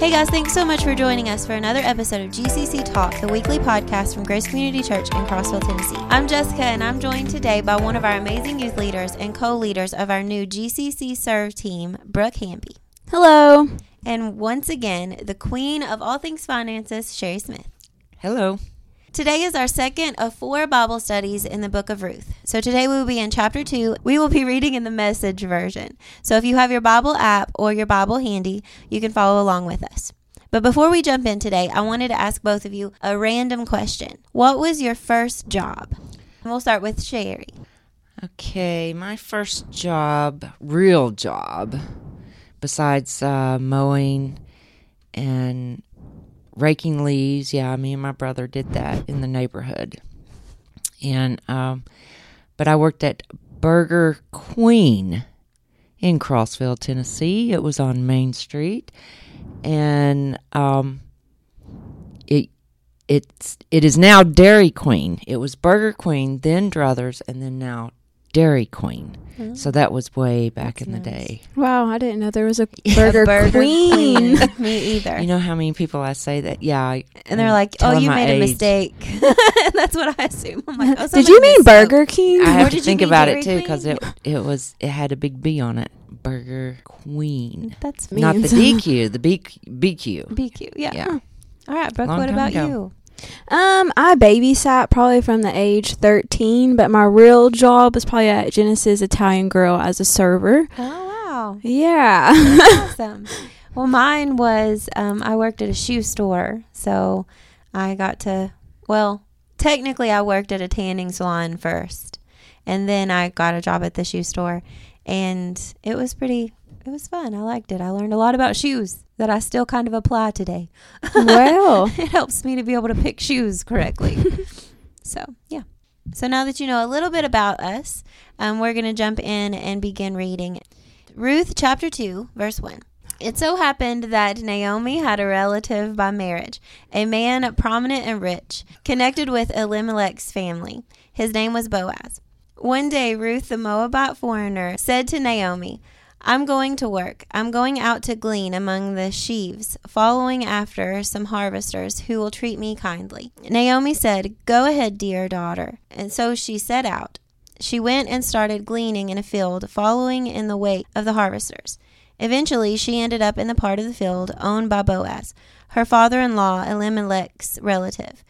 Hey guys, thanks so much for joining us for another episode of GCC Talk, the weekly podcast from Grace Community Church in Crossville, Tennessee. I'm Jessica, and I'm joined today by one of our amazing youth leaders and co-leaders of our new GCC Serve team, Brooke Hamby. Hello. And once again, the queen of all things finances, Sherry Smith. Hello. Today is our second of four Bible studies in the book of Ruth. So today we will be in chapter 2. We will be reading in the Message version. So if you have your Bible app or your Bible handy, you can follow along with us. But before we jump in today, I wanted to ask both of you a random question. What was your first job? And we'll start with Sherry. Okay, my first job, real job, besides mowing and raking leaves. Yeah, me and my brother did that in the neighborhood. And but I worked at Burger Queen in Crossville, Tennessee. It was on Main Street, and it is now Dairy Queen. It was Burger Queen, then Druthers, and then now Dairy Queen. Oh. So that was way back in the day. Wow, I didn't know there was a Burger Queen. Me either. You know how many people I say that? Yeah. And they're like, oh, you made a mistake. That's what I assume. I'm like, oh, did you mean Burger King? I have to think about it too, because it had a big B on it. Burger Queen. That's mean. Not the DQ, the BQ. BQ, yeah. Huh. All right, Brooke, what about you? I babysat probably from the age 13, but my real job was probably at Genesis Italian Grill as a server. Oh, wow. Yeah. That's awesome. Well, mine was, I worked at a shoe store, so I got to, well, technically I worked at a tanning salon first, and then I got a job at the shoe store, and it was fun. I liked it. I learned a lot about shoes that I still kind of apply today. Well, it helps me to be able to pick shoes correctly. So, yeah. So now that you know a little bit about us, we're going to jump in and begin reading Ruth chapter 2, verse 1. It so happened that Naomi had a relative by marriage, a man prominent and rich, connected with Elimelech's family. His name was Boaz. One day, Ruth, the Moabite foreigner, said to Naomi, I'm going to work. I'm going out to glean among the sheaves, following after some harvesters who will treat me kindly. Naomi said, Go ahead, dear daughter. And so she set out. She went and started gleaning in a field, following in the wake of the harvesters. Eventually, she ended up in the part of the field owned by Boaz, her father-in-law Elimelech's relative.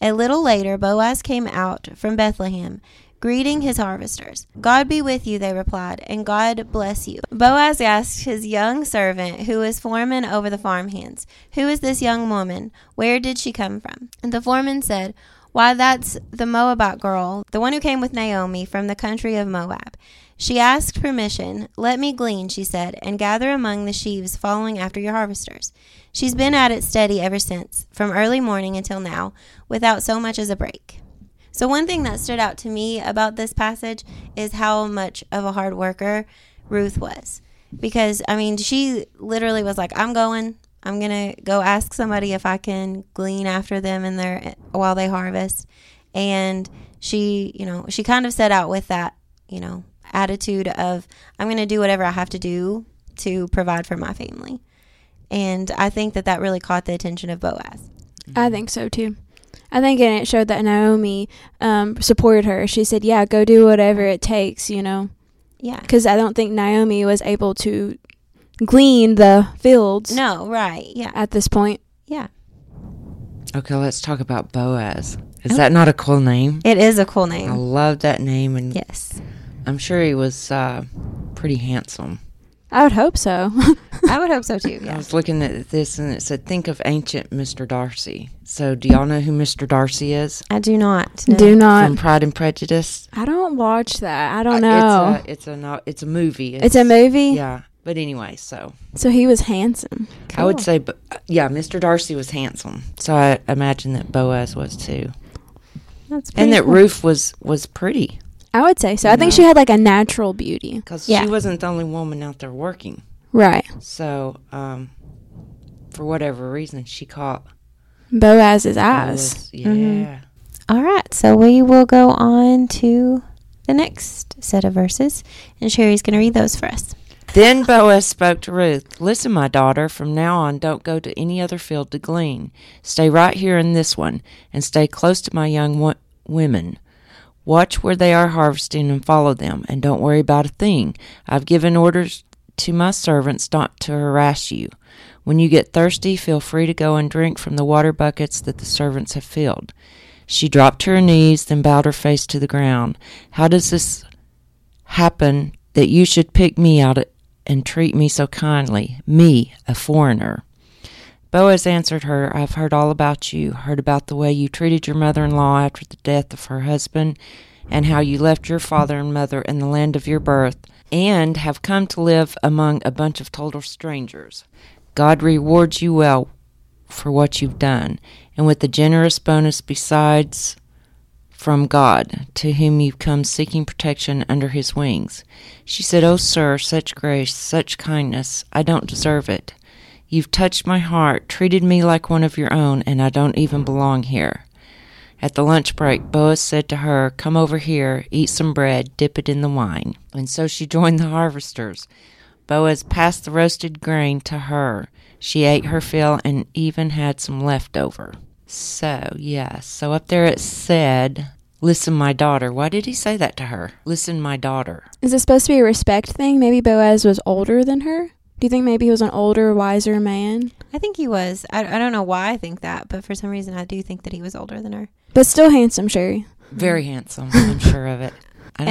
A little later, Boaz came out from Bethlehem, greeting his harvesters. God be with you, they replied, and God bless you. Boaz asked his young servant, who was foreman over the farmhands, Who is this young woman? Where did she come from? And the foreman said, Why, that's the Moabite girl, the one who came with Naomi from the country of Moab. She asked permission. Let me glean, she said, and gather among the sheaves following after your harvesters. She's been at it steady ever since, from early morning until now, without so much as a break. So one thing that stood out to me about this passage is how much of a hard worker Ruth was. Because, I mean, she literally was like, I'm going to go ask somebody if I can glean after them while they harvest. And she kind of set out with that, attitude of, I'm going to do whatever I have to do to provide for my family. And I think that really caught the attention of Boaz. I think so, too. I think it showed that Naomi supported her. She said, yeah, go do whatever it takes, Yeah. Because I don't think Naomi was able to glean the fields. No, right, yeah. At this point. Yeah. Okay, let's talk about Boaz. Is that not a cool name? It is a cool name. I love that name. And yes. I'm sure he was pretty handsome. I would hope so. I would hope so, too. Yeah. I was looking at this, and it said, think of ancient Mr. Darcy. So do y'all know who Mr. Darcy is? I do not. No. Do not. From Pride and Prejudice. I don't watch that. I don't know. It's a movie. It's a movie? Yeah. But anyway, so. So he was handsome. Cool. I would say, yeah, Mr. Darcy was handsome. So I imagine that Boaz was, too. That's pretty cool. Ruth was pretty. I would say so. I think she had a natural beauty. Because she wasn't the only woman out there working. Right. So, for whatever reason, she caught Boaz's eyes. Yeah. Mm-hmm. All right. So we will go on to the next set of verses. And Sherry's going to read those for us. Then Boaz spoke to Ruth, "Listen, my daughter, from now on don't go to any other field to glean. Stay right here in this one, and stay close to my young women. Watch where they are harvesting and follow them, and don't worry about a thing. I've given orders to my servants not to harass you. When you get thirsty, feel free to go and drink from the water buckets that the servants have filled." She dropped to her knees, then bowed her face to the ground. "How does this happen that you should pick me out and treat me so kindly, me, a foreigner?" Boaz answered her, "I've heard all about you, heard about the way you treated your mother-in-law after the death of her husband, and how you left your father and mother in the land of your birth, and have come to live among a bunch of total strangers. God rewards you well for what you've done, and with a generous bonus besides from God, to whom you've come seeking protection under his wings." She said, "Oh, sir, such grace, such kindness, I don't deserve it. You've touched my heart, treated me like one of your own, and I don't even belong here." At the lunch break, Boaz said to her, "Come over here, eat some bread, dip it in the wine." And so she joined the harvesters. Boaz passed the roasted grain to her. She ate her fill and even had some left over. So up there it said, "Listen, my daughter." Why did he say that to her? "Listen, my daughter." Is it supposed to be a respect thing? Maybe Boaz was older than her? Do you think maybe he was an older, wiser man? I think he was. I don't know why I think that, but for some reason I do think that he was older than her. But still handsome, Sherry. Very handsome, I'm sure of it. I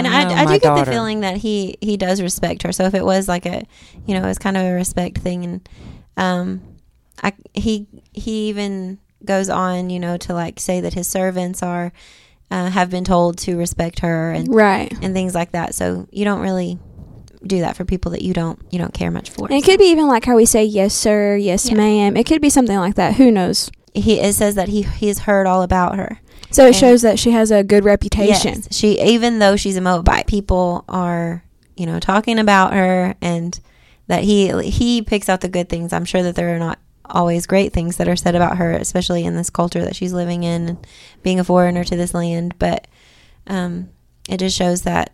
do get the feeling that he does respect her. So if it was like a, you know, it's kind of a respect thing, and he even goes on, you know, to like say that his servants are have been told to respect her and right and things like that. So you don't really do that for people that you don't care much for. And it could be even like how we say yes sir, yes ma'am. It could be something like that. Who knows? It says that he's heard all about her. So it shows that she has a good reputation. Yes, even though she's a Moabite, people are, you know, talking about her, and that he picks out the good things. I'm sure that there are not always great things that are said about her, especially in this culture that she's living in, and being a foreigner to this land. But it just shows that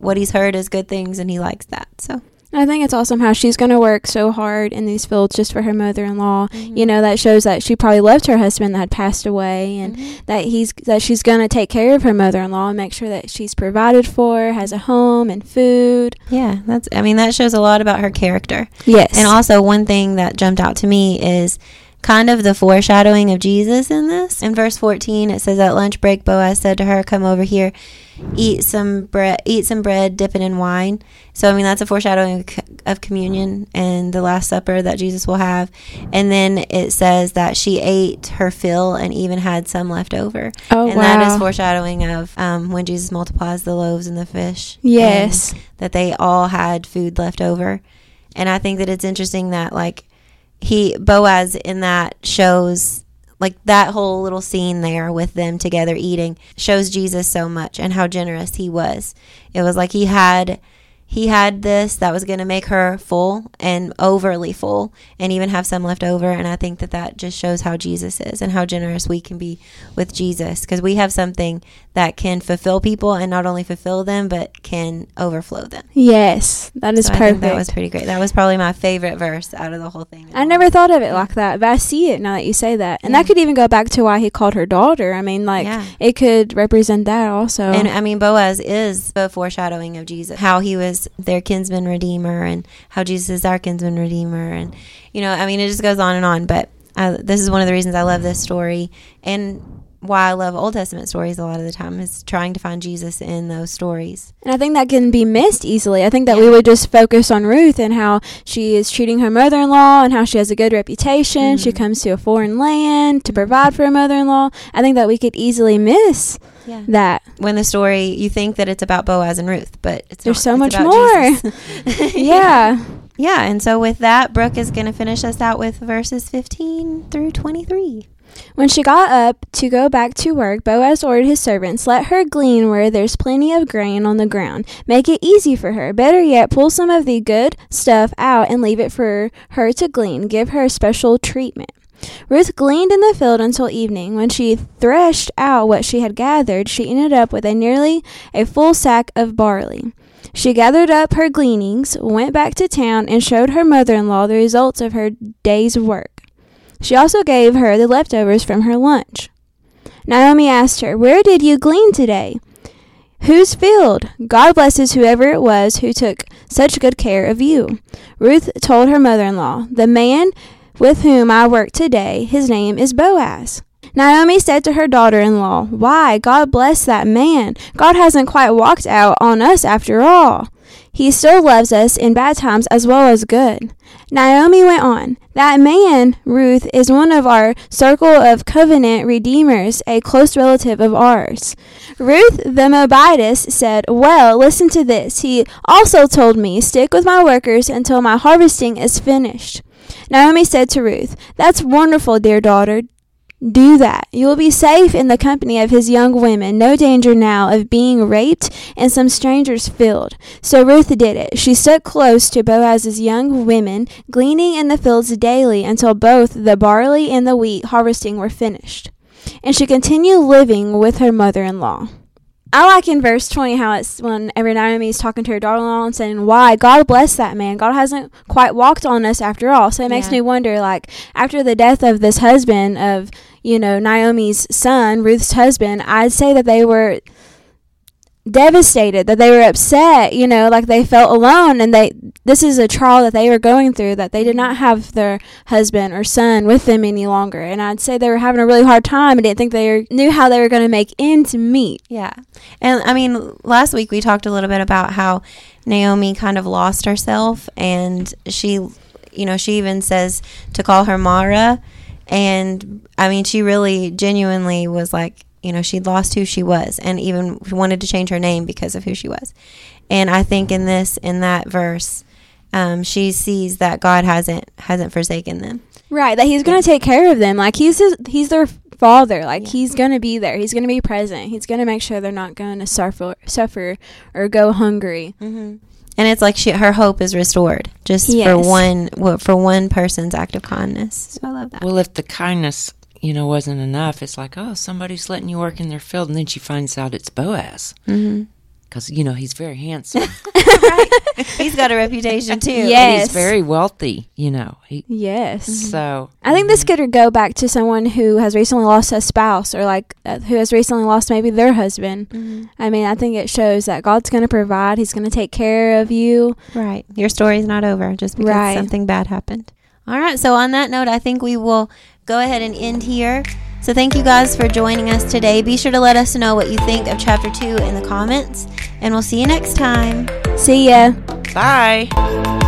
what he's heard is good things, and he likes that. So I think it's awesome how she's going to work so hard in these fields just for her mother-in-law. Mm-hmm. You know, that shows that she probably loved her husband that had passed away, and mm-hmm. that she's going to take care of her mother-in-law and make sure that she's provided for, has a home and food. Yeah, that shows a lot about her character. Yes. And also one thing that jumped out to me is kind of the foreshadowing of Jesus in this. In verse 14, it says, "At lunch break, Boaz said to her, 'Come over here, eat some bread, dip it in wine.'" So, that's a foreshadowing of communion and the Last Supper that Jesus will have. And then it says that she ate her fill and even had some left over. Oh, and wow. That is foreshadowing of when Jesus multiplies the loaves and the fish. Yes. That they all had food left over. And I think that it's interesting that, like, Boaz in that shows, like, that whole little scene there with them together eating shows Jesus so much and how generous he was. It was like he had this that was going to make her full and overly full and even have some left over. And I think that just shows how Jesus is and how generous we can be with Jesus, because we have something that can fulfill people and not only fulfill them, but can overflow them. Yes, that is perfect. I think that was pretty great. That was probably my favorite verse out of the whole thing. I never thought of it like that, but I see it now that you say that. And that could even go back to why he called her daughter. It could represent that also. And Boaz is a foreshadowing of Jesus, how he was their kinsman redeemer and how Jesus is our kinsman redeemer, and it just goes on and on. But this is one of the reasons I love this story, and why I love Old Testament stories a lot of the time is trying to find Jesus in those stories. And I think that can be missed easily. I think that we would just focus on Ruth and how she is treating her mother-in-law and how she has a good reputation. Mm-hmm. She comes to a foreign land to provide for her mother-in-law. I think that we could easily miss that. When the story, you think that it's about Boaz and Ruth, but it's so much more. Yeah. Yeah, and so with that, Brooke is going to finish us out with verses 15 through 23. When she got up to go back to work, Boaz ordered his servants, "Let her glean where there's plenty of grain on the ground. Make it easy for her. Better yet, pull some of the good stuff out and leave it for her to glean. Give her special treatment." Ruth gleaned in the field until evening. When she threshed out what she had gathered, she ended up with a nearly a full sack of barley. She gathered up her gleanings, went back to town, and showed her mother-in-law the results of her day's work. She also gave her the leftovers from her lunch. Naomi asked her, "Where did you glean today? Whose field? God blesses whoever it was who took such good care of you." Ruth told her mother-in-law, "The man with whom I worked today, his name is Boaz." Naomi said to her daughter-in-law, "Why, God bless that man. God hasn't quite walked out on us after all. He still loves us in bad times as well as good." Naomi went on, "That man, Ruth, is one of our circle of covenant redeemers, a close relative of ours." Ruth the Moabitess said, "Well, listen to this. He also told me, 'Stick with my workers until my harvesting is finished.'" Naomi said to Ruth, "That's wonderful, dear daughter. Do that. You will be safe in the company of his young women. No danger now of being raped in some stranger's field." So Ruth did it. She stood close to Boaz's young women, gleaning in the fields daily until both the barley and the wheat harvesting were finished. And she continued living with her mother-in-law. I like in verse 20 how it's whenever Naomi is talking to her daughter-in-law and saying, "Why, God bless that man. God hasn't quite walked on us after all." So it makes me wonder, like, after the death of this husband of, you know, Naomi's son, Ruth's husband, I'd say that they were devastated, that they were upset, you know, like they felt alone, and this is a trial that they were going through, that they did not have their husband or son with them any longer. And I'd say they were having a really hard time and didn't think they knew how they were going to make ends meet. Yeah. And I mean, last week we talked a little bit about how Naomi kind of lost herself, and she even says to call her Mara. And I mean, she really genuinely was like, you know, she'd lost who she was and even wanted to change her name because of who she was. And I think in that verse, she sees that God hasn't forsaken them. Right, that he's going to take care of them. Like he's their father. Like he's going to be there. He's going to be present. He's going to make sure they're not going to suffer or go hungry. Mm-hmm. And it's like her hope is restored just for one person's act of kindness. So I love that. Well, if the kindness, you know, wasn't enough, it's like, oh, somebody's letting you work in their field, and then she finds out it's Boaz. Mm-hmm. Because, you know, he's very handsome. Right. He's got a reputation, too. Yes. And he's very wealthy, you know. Yes. Mm-hmm. So I think this could go back to someone who has recently lost a spouse, or like who has recently lost maybe their husband. Mm-hmm. I mean, I think it shows that God's going to provide. He's going to take care of you. Right. Your story's not over just because something bad happened. All right. So on that note, I think we will go ahead and end here. So thank you guys for joining us today. Be sure to let us know what you think of Chapter 2 in the comments. And we'll see you next time. See ya. Bye.